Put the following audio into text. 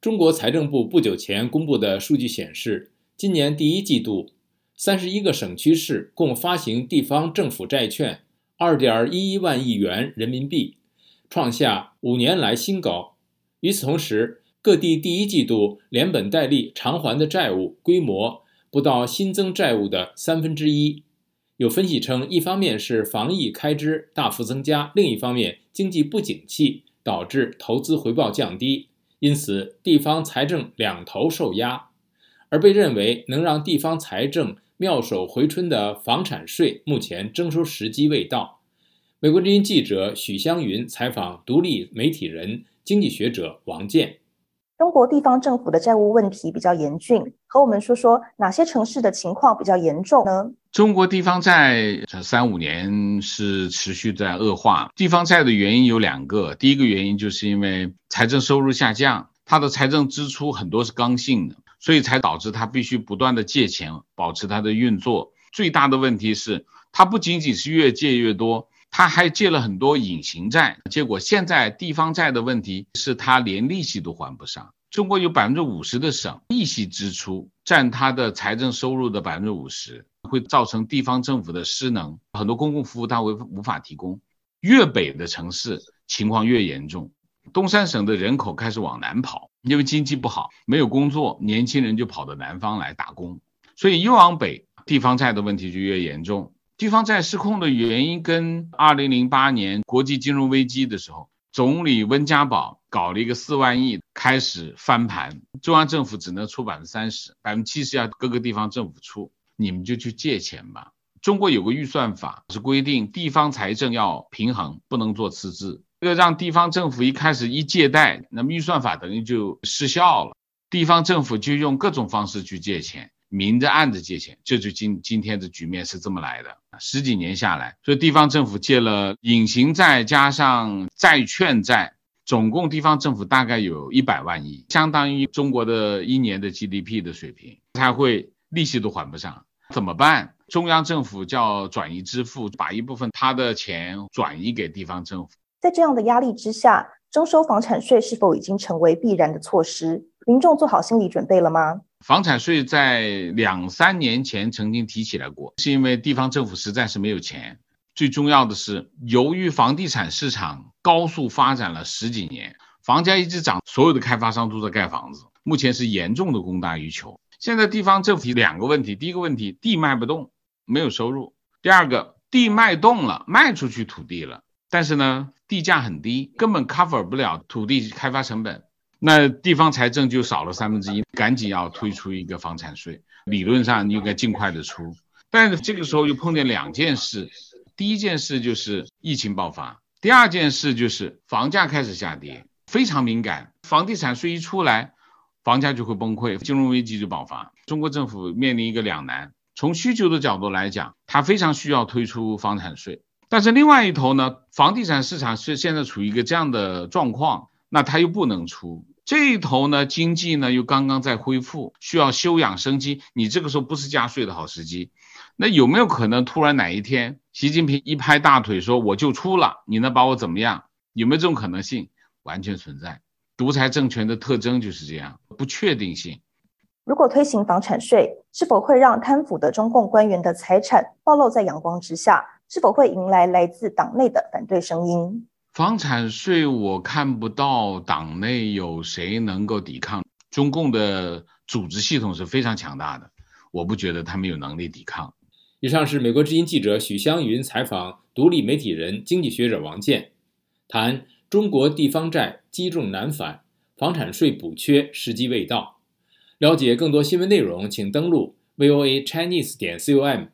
中国财政部不久前公布的数据显示，今年第一季度31个省区市共发行地方政府债券 2.11 万亿元人民币，创下5年来新高。与此同时，各地第一季度连本带利偿还的债务规模不到新增债务的1/3。有分析称，一方面是防疫开支大幅增加，另一方面经济不景气导致投资回报降低，因此地方财政两头受压。而被认为能让地方财政妙手回春的房产税，目前征收时机未到。美国之音记者许湘云采访独立媒体人、经济学者王健。中国地方政府的债务问题比较严峻，和我们说说哪些城市的情况比较严重呢？中国地方债3-5年是持续在恶化。地方债的原因有两个，第一个原因就是因为财政收入下降，它的财政支出很多是刚性的，所以才导致它必须不断的借钱保持它的运作。最大的问题是它不仅仅是越借越多，它还借了很多隐形债，结果现在地方债的问题是它连利息都还不上。中国有 50% 的省利息支出占它的财政收入的 50%， 会造成地方政府的失能，很多公共服务它会无法提供。越北的城市情况越严重，东三省的人口开始往南跑，因为经济不好，没有工作，年轻人就跑到南方来打工，所以越往北地方债的问题就越严重。地方债失控的原因跟2008年国际金融危机的时候，总理温家宝搞了一个4万亿开始翻盘，中央政府只能出 30%， 70% 要各个地方政府出，你们就去借钱吧。中国有个预算法是规定地方财政要平衡，不能做赤字，这个让地方政府一开始一借贷，那么预算法等于就失效了，地方政府就用各种方式去借钱，明着暗着借钱，这就今天的局面是这么来的。10几年下来，所以地方政府借了隐形债加上债券债，总共地方政府大概有100万亿，相当于中国的一年的 GDP 的水平，才会利息都还不上，怎么办？中央政府叫转移支付，把一部分他的钱转移给地方政府。在这样的压力之下，征收房产税是否已经成为必然的措施？民众做好心理准备了吗？房产税在2-3年前曾经提起来过，是因为地方政府实在是没有钱。最重要的是，由于房地产市场高速发展了10几年，房价一直涨，所有的开发商都在盖房子，目前是严重的供大于求。现在地方政府两个问题，第一个问题，地卖不动，没有收入；第二个，地卖动了，卖出去土地了，但是呢地价很低，根本 cover 不了土地开发成本，那地方财政就少了1/3，赶紧要推出一个房产税，理论上应该尽快的出。但是这个时候又碰见两件事，第一件事就是疫情爆发，第二件事就是房价开始下跌，非常敏感，房地产税一出来房价就会崩溃，金融危机就爆发。中国政府面临一个两难，从需求的角度来讲，它非常需要推出房产税，但是另外一头呢，房地产市场是现在处于一个这样的状况，那它又不能出，这一头呢经济呢又刚刚在恢复，需要休养生息，你这个时候不是加税的好时机。那有没有可能突然哪一天习近平一拍大腿说我就出了，你能把我怎么样？有没有这种可能性？完全存在。独裁政权的特征就是这样，不确定性。如果推行房产税，是否会让贪腐的中共官员的财产暴露在阳光之下？是否会迎来来自党内的反对声音？房产税我看不到党内有谁能够抵抗，中共的组织系统是非常强大的，我不觉得他们有能力抵抗。以上是美国之音记者许湘云采访独立媒体人、经济学者王健，谈中国地方债积重难返，房产税补缺时机未到。了解更多新闻内容，请登录 voachinese.com